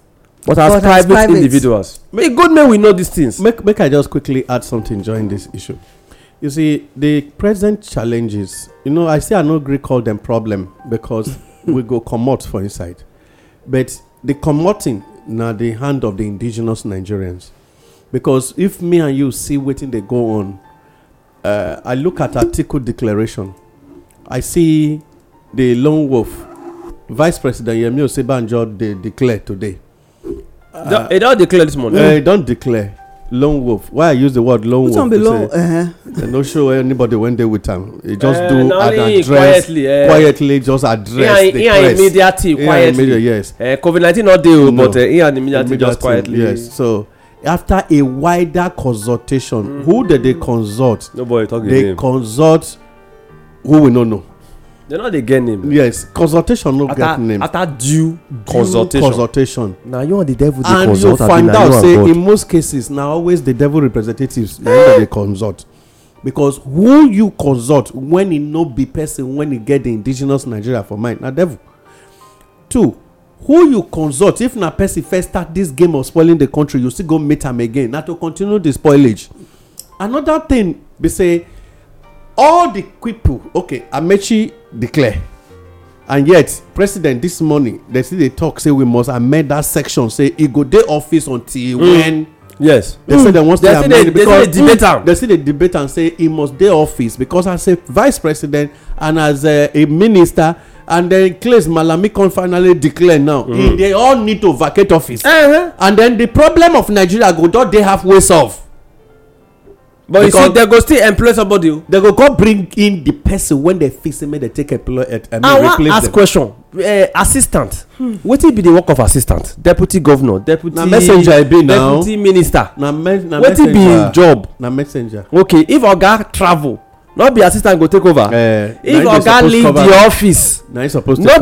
but as private individuals. Make good men we know these things. Make I just quickly add something during this issue. You see, the present challenges. You know, I say I no agree call them problem because. We go commot for inside, but the commoting now the hand of the indigenous Nigerians, because if me and you see waiting they go on, I look at article declaration, I see the lone wolf, Vice President Yemi Osebanjo they declare today. They don't declare this morning. They don't declare lone wolf. Why I use the word lone wolf? They don't show anybody when they with time. They just do address quietly. Just address the press. Immediately, quietly. Yes. COVID-19 not deal, no. But immediately, just quietly. Yes. So after a wider consultation, who did they consult? Nobody talking. They consult who we don't know. They're not the get name. Yes, consultation no get name. After due consultation. Now you are the devil. And you find out say in most cases now always the devil representatives that they consult, because who you consult when it no be person when you get the indigenous Nigeria for mind now devil. 2, who you consult if na person first start this game of spoiling the country, you still go meet him again. Now to continue the spoilage. Another thing they say. All the people, okay, Amechi declare. And yet, President, this morning, they see they talk, say we must amend that section, say, it go day office until when Yes. They say they want to amend it because they see the debate and say he must dey office because as a vice president and as a minister, and then claims Malami can finally declare now. They all need to vacate office. And then the problem of Nigeria go not they have ways off. But because you see, they go still employ somebody. They go bring in the person when they fix him and they take employ and I want to ask them. Question. Assistant. What will be the work of assistant? Deputy governor. Deputy na messenger. I be now. Deputy minister. What will be his job? Na messenger. Okay. If Oga travel, not be assistant go take over. If Oga leave the office, not be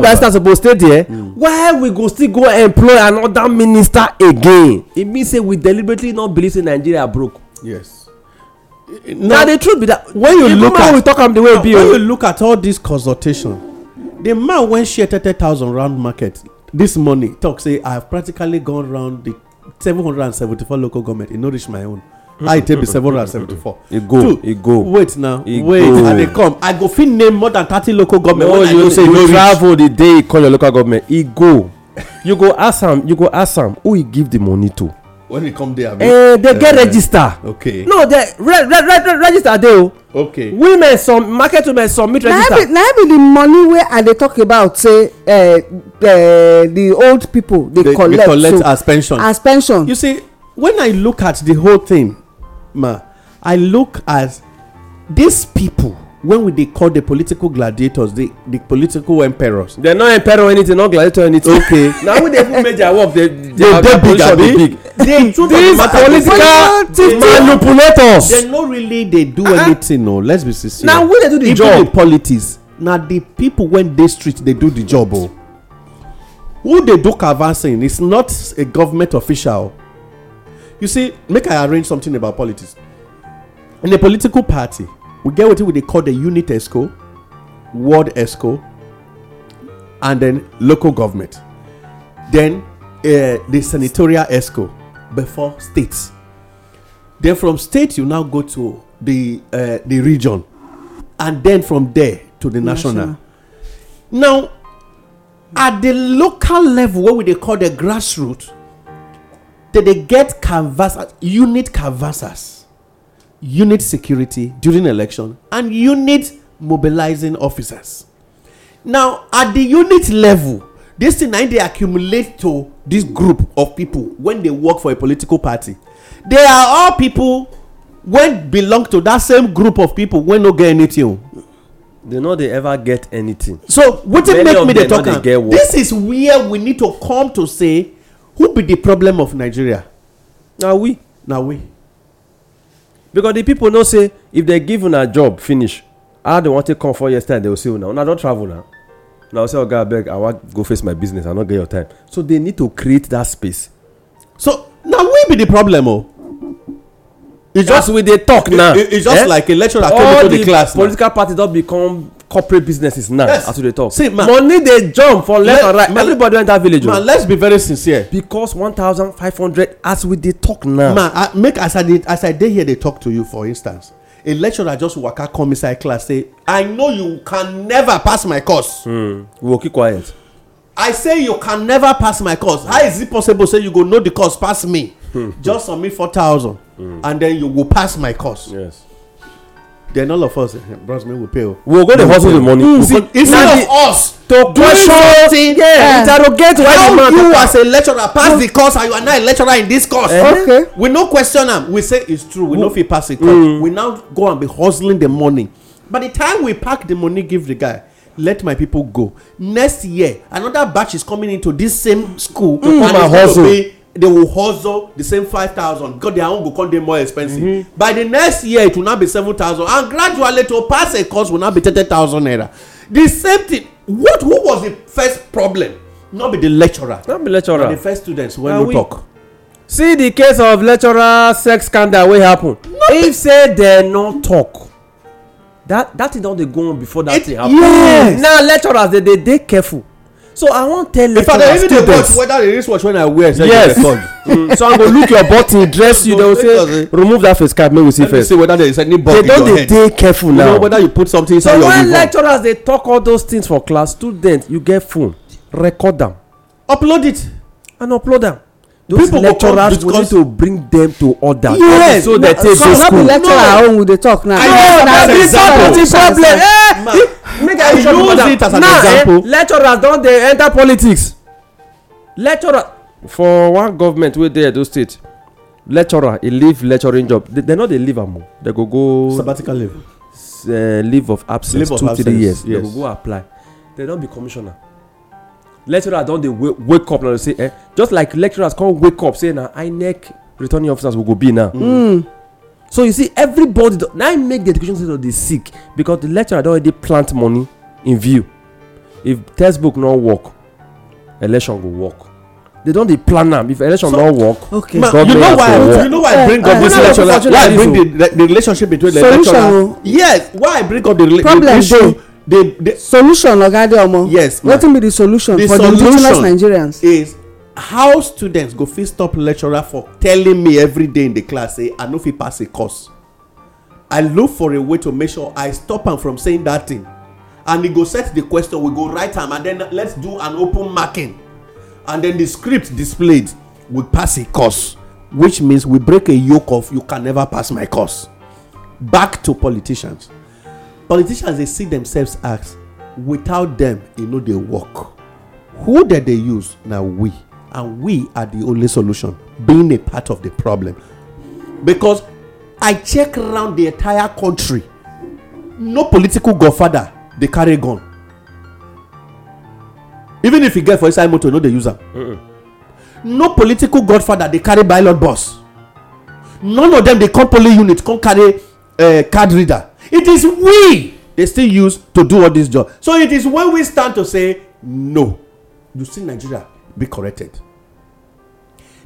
assistant supposed to stay there. Why we go still go employ another minister again? It means say we deliberately not believe in Nigeria broke. Yes. Now the truth be that when you look at all this consultation, the man when share 30,000 round market this morning talk say I have practically gone round the 774 local government. It no reach my own. I take the 774. It go. Wait now. Wait. And they come. I go fit name more than 30 local government. No, you say you travel the day you call your local government. It go. You go ask them who you give the money to. When we come there, they get register. Okay. No, they register there. Okay. Women, some market women submit register. Now be the money where and they talk about say the old people they collect so, as pension. As pension. You see, when I look at the whole thing, ma, I look at these people when they call the political gladiators, the political emperors. They're not emperor anything, not gladiator anything. Okay. Now when they put major work, they big. These political manipulators. They no really they do anything. No, let's be sincere. Now when they do the job, the politics. Now the people when they street, they do the job. Oh. Who they do advancing? It's not a government official. You see, make I arrange something about politics. In the political party, we get what they call the unit ESCO, ward ESCO, and then local government. Then the senatorial ESCO before states. Then from state you now go to the region, and then from there to the national. Now, at the local level, what they call the grassroots, they get canvassers, unit canvassers. You need security during election and you need mobilizing officers. Now, at the unit level, this thing they accumulate to this group of people when they work for a political party. They are all people when belong to that same group of people when no get anything. They know they ever get anything. So, what it make me the talker? This is where we need to come to say who be the problem of Nigeria? Now we. Because the people know say if they give you a job finish, I don't want to come for yesterday. They will say, "Now, I don't travel now." Now, say, "Oh God, beg, I want go face my business. I not get your time." So they need to create that space. So now we be the problem, oh. It's just with the talk now. It's just like a lecturer coming to the class. Political parties don't become corporate businesses now. Yes. After they talk, see, man, money they jump for left and right. Man, everybody in that village. Man, let's be very sincere. Because 1,500 as with the talk now. Man, as I did hear they talk to you. For instance, a lecturer just waka come inside class say, "I know you can never pass my course." We'll keep quiet. I say you can never pass my course. How is it possible? Say you go know the course pass me. Just submit 4,000. And then you will pass my course. Yes. Then all of us, bros, we will pay. We'll go to hustle the money. Instead of us to question, interrogate why you as a lecturer pass the course and you are not a lecturer in this course. Okay. We no question them. We say it's true. We know if you pass the course. We now go and be hustling the money. By the time we pack the money, give the guy, let my people go. Next year, another batch is coming into this same school. And hustle. They will hustle the same 5,000 because their own will come them more expensive. By the next year, it will now be 7,000, and gradually to pass a course will now be 30,000 naira. The same thing. What? Who was the first problem? Not be the lecturer. Not be lecturer. Not the first students when we talk. See the case of lecturer sex scandal. What happened? If say they not talk, that is not the go on before that thing happen. Yes. Now lecturers they careful. So I won't tell you. If I even the watch, whether it is watch when I wear, yes. So I'm gonna look your body, dress you. They will say, remove that face cap. Maybe we see first. See whether there is any body. They don't take careful now. You know whether you put something inside your. So when lecturers they talk all those things for class, students, you get phone, record them, upload it, and upload them. those people lecturers going to bring them to order. Yes, so they take so not the lecturer home with the talk now. I use it as an example. Lecturers don't they enter politics? Lecturer for one government wey dey Edo State. Lecturer, he leave lecturing job. They know they leave am. They go sabbatical leave. Leave of absence, leave of 2-3 years. Yes. They go apply. They don't be commissioner. Lecturers don't they wake up now and say, eh? Just like lecturers can't wake up saying, nah, INEC returning officers will go be now. Mm. Mm. So you see, everybody now make the education system they sick because the lecturer don't already plant money in view. If textbook not work, election will work. They don't they plan them. If election not work, okay. Ma, you know why I bring up this lecture. Why I bring the relationship between the lecturer? Yes. Why I bring up the issue? The solution, Oga Adeomo. Yes. What will be the solution for the indigenous Nigerians? Is how students go fit stop lecturer for telling me every day in the class, say, I know if he pass a course. I look for a way to make sure I stop him from saying that thing. And he go set the question, we go write him, and then let's do an open marking. And then the script displayed will pass a course, which means we break a yoke of you can never pass my course. Back to politicians. Politicians, they see themselves as without them, you know, they work. Who did they use? Now we. And we are the only solution, being a part of the problem. Because I check around the entire country, no political godfather, they carry gun. Even if you get for inside motor, no, they use them. No political godfather, they carry ballot box. None of them, they can't police unit, can't carry card reader. It is we they still use to do all this job. So it is when we stand to say, no, you see Nigeria be corrected.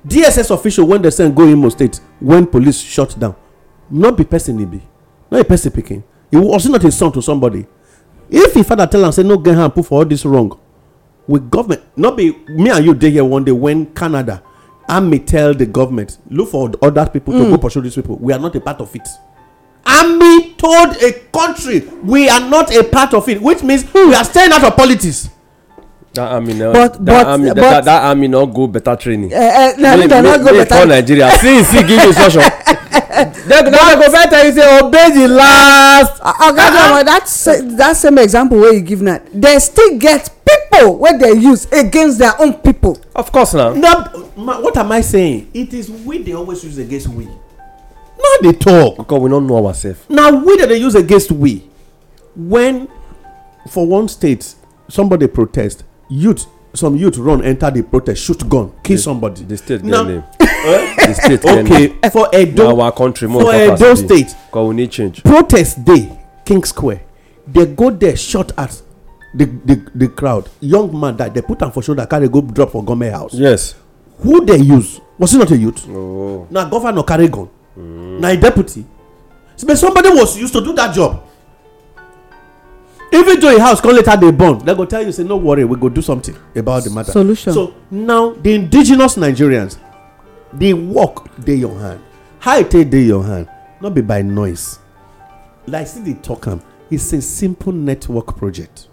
DSS official when they send go Imo State, when police shut down, not be person he be, not a person picking. He will also not his son to somebody. If he father tell him, say, no, get hand put for all this wrong. With government, not be me and you day here one day when Canada, I may tell the government, look for other people to go pursue these people. We are not a part of it. Army told a country we are not a part of it, which means we are staying out of politics. That army now, that army not go better training. Not go better. Nigeria, see, give instruction. They go better. You say obey the last. That same example where you give that, they still get people where they use against their own people. Of course now. No, what am I saying? It is we they always use against we. Now they talk because we don't know ourselves. Now we that they use against we. When for one state somebody protest, some youth run enter the protest, shoot gun, kill somebody. The state now, get name. The state okay name. For Edo, our country more for Edo State. Because we need change. Protest day, King Square. They go there, shot at the crowd. Young man that they put on for shoulder carry go drop for Gome house. Yes. Who they use? Was it not a youth? Oh. Now governor carry gun. Now a deputy, but somebody was used to do that job. Even though a house call later they burn, they go tell you say no worry, we go do something about the matter. Solution. So now the indigenous Nigerians, they walk they your hand. How it take they your hand? Not be by noise. Like see the talk am. It's a simple network project.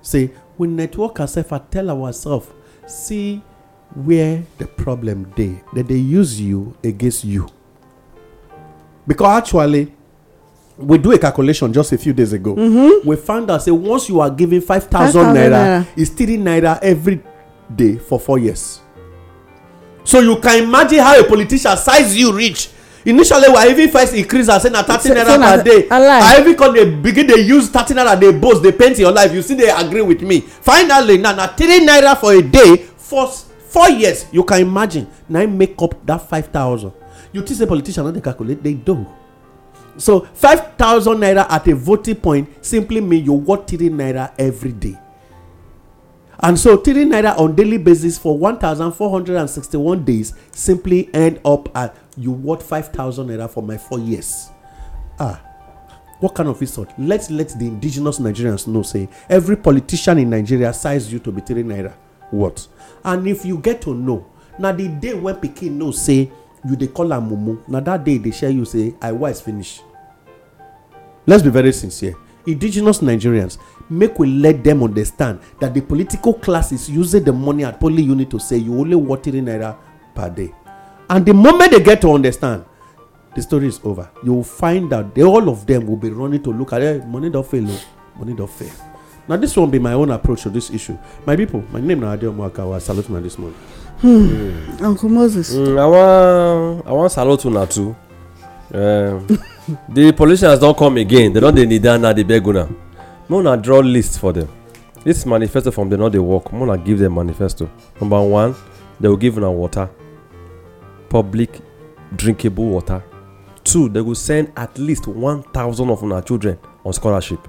Say we network ourselves and tell ourselves see where the problem dey that they use you against you. Because actually, we do a calculation just a few days ago. Mm-hmm. We found out say once you are giving 5,000 naira, it's 3 naira every day for 4 years. So you can imagine how a politician size you reach. Initially, we even first increase and say na 30 naira per day. I even call they begin they use 30 naira. They boast, they paint your life. You see, they agree with me. Finally, now na 3 naira for a day for 4 years. You can imagine now make up that 5,000. You teach a politician not to calculate, they do. So 5,000 naira at a voting point simply means you work 3 naira every day. And so 3 naira on daily basis for 1,461 days simply end up at you work 5,000 naira for my 4 years. What kind of insult? Let's let the indigenous Nigerians know, say, every politician in Nigeria size you to be 3 naira. What? And if you get to know, now the day when Pekin knows, say, you they call her mumu. Now that day they share you say I was finished. Let's be very sincere. Indigenous Nigerians, make we let them understand that the political class is using the money at poly unit to say you only want 3 naira per day. And the moment they get to understand, the story is over. You will find that all of them will be running to look at it. Money don't fail, no. Money don't fail. Now, this won't be my own approach to this issue. My people, my name is Ade Omoakawa. I salute you this morning. Uncle Moses. I want salute you too. The politicians don't come again. They don't need that now. They beg now. I'm going to draw lists for them. This manifesto from them, not they work. I'm going to give them manifesto. Number one, they will give them water. Public drinkable water. 2, they will send at least 1,000 of our children on scholarship.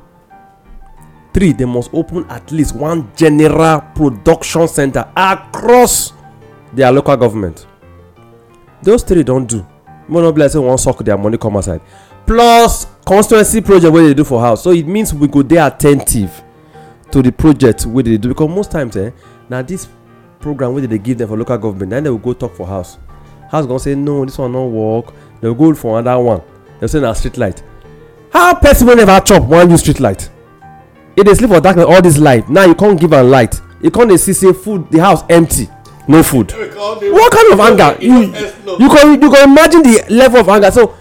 3, they must open at least one general production center across their local government. Those 3 don't do. Monobless won't suck their money come aside. Plus, constituency project where they do for house. So it means we go there attentive to the project where they do. Because most times, now this program where they give them for local government, then they will go talk for house. House gonna say, no, this one don't work. They'll go for another one. They'll say, now street light. How person will never chop one new street light? If they sleep for darkness all this light, now you can't give a light. You can't see food, the house empty. No food. What kind of anger? You can imagine the level of anger. So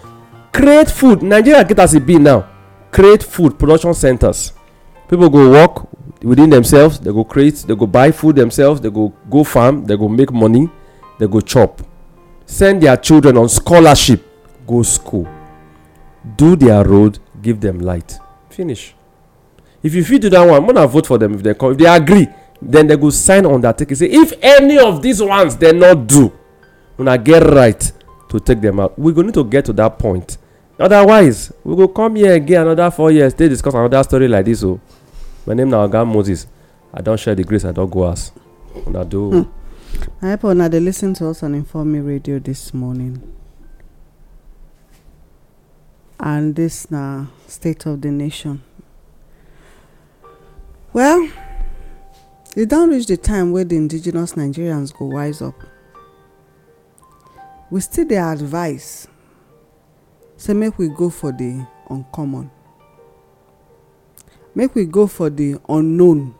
create food. Nigeria get as it be now. Create food production centers. People go work within themselves. They go create. They go buy food themselves. They go farm. They go make money. They go chop. Send their children on scholarship. Go school. Do their road. Give them light. Finish. If you feed to that one, I'm gonna vote for them if they come. If they agree. Then they go sign on that ticket. Say, if any of these ones they not do, when I get right to take them out, we're going to get to that point. Otherwise, we go come here again another 4 years. They discuss another story like this. So, my name now Oga Moses. I don't share the grace. I don't go ask. I do. I hope now they listen to us on Inform Me Radio this morning. And this now State of the Nation. Well. They don't reach the time where the indigenous Nigerians go wise up. We still their advice. So make we go for the uncommon. Make we go for the unknown.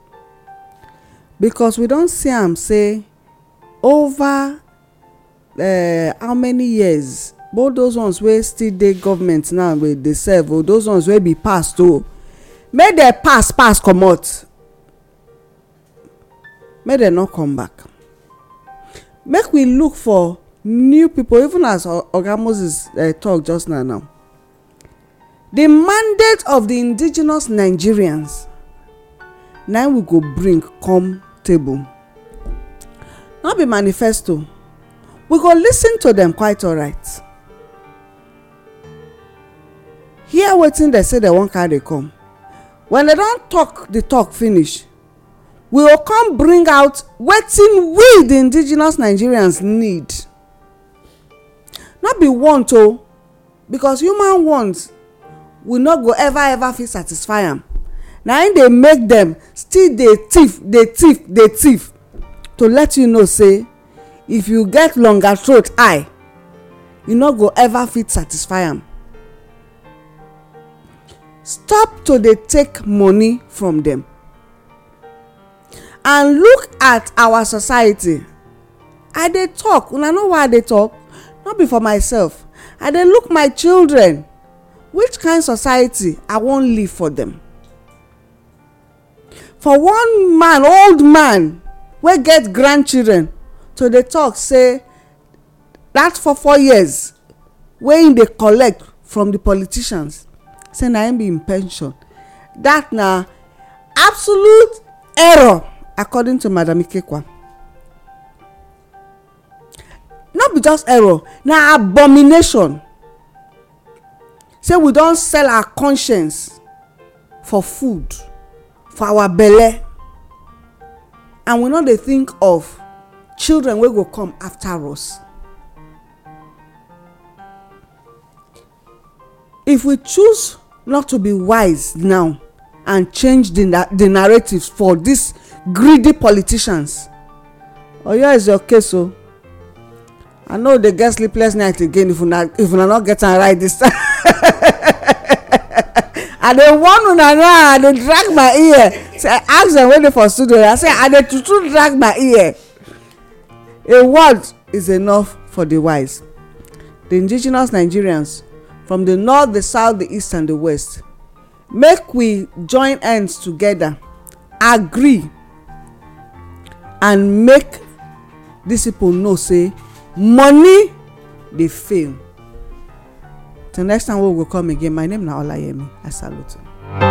Because we don't see them say, over how many years, both those ones where still the government now with the serve, or those ones where be passed to, make their pass come out. May they not come back. Make we look for new people, even as Oga Moses talked just now. The mandate of the indigenous Nigerians, now we go bring come table. Not be manifesto. We go listen to them quite all right. Hear wetin they say they won't carry come. When they don't talk, the talk finish. We will come bring out wetin we the indigenous Nigerians need. Not be want to, because human wants will not go ever feel satisfy them. Now they make them still they thief to let you know say if you get longer throat eye, you not go ever feel satisfy them. Stop till they take money from them. And look at our society. I dey talk. Una know why they talk? Not be for myself. I dey look my children. Which kind of society I won't live for them? For one man, old man, we get grandchildren. So they talk, say, that for 4 years, when they collect from the politicians, say, na him be in pension. That na absolute error. According to Madam Ikekwa, not be just error, na abomination. Say we don't sell our conscience for food, for our belly, and we no dey think of children wey go come after us. If we choose not to be wise now and change the narratives for this. Greedy politicians. Oh, yeah, is your case, so I know they get sleepless night again if we not get and right this time. I don't want to know. I don't drag my ear. So I ask them waiting for studio. I say I don't drag my ear. A word is enough for the wise. The indigenous Nigerians from the north, the south, the east, and the west, make we join hands together, agree, and make these people know, say, money they fail. Till next time we will come again. My name is Naola Yemi. I salute you.